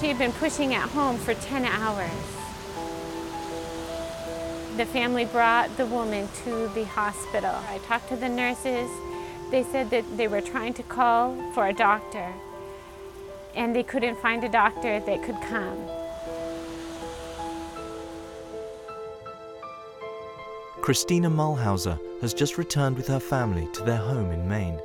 She had been pushing at home for 10 hours. The family brought the woman to the hospital. I talked to the nurses. They said that they were trying to call for a doctor, and they couldn't find a doctor that could come. Christina Mulhauser has just returned with her family to their home in Maine.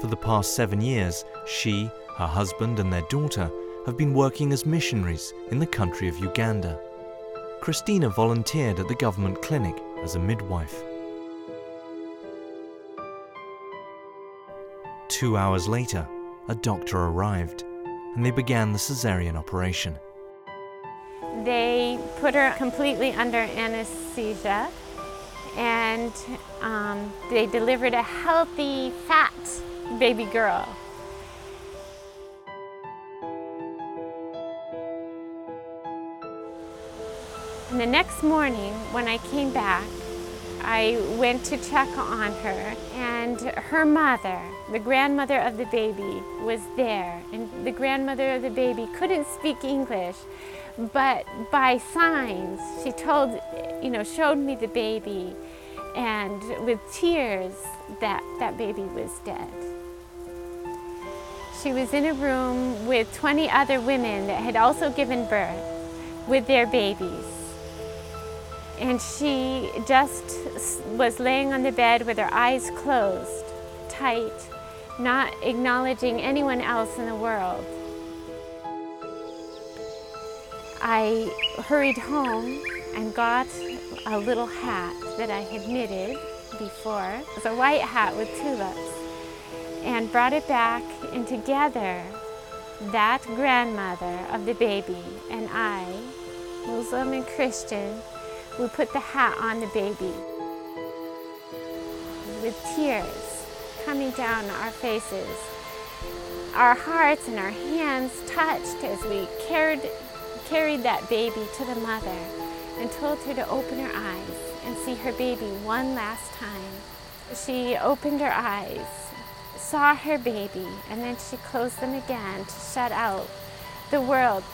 For the past 7 years, she, her husband and their daughter have been working as missionaries in the country of Uganda. Christina volunteered at the government clinic as a midwife. 2 hours later, a doctor arrived, and they began the cesarean operation. They put her completely under anesthesia, and they delivered a healthy, fat baby girl. And the next morning, when I came back, I went to check on her, and her mother, the grandmother of the baby, was there. And the grandmother of the baby couldn't speak English, but by signs, she showed me the baby, and with tears, that baby was dead. She was in a room with 20 other women that had also given birth with their babies. And she just was laying on the bed with her eyes closed, tight, not acknowledging anyone else in the world. I hurried home and got a little hat that I had knitted before. It was a white hat with tulips, and brought it back, and together that grandmother of the baby and I, Muslim and Christian, we put the hat on the baby. With tears coming down our faces, our hearts and our hands touched as we carried that baby to the mother and told her to open her eyes and see her baby one last time. She opened her eyes, saw her baby, and then she closed them again to shut out the world.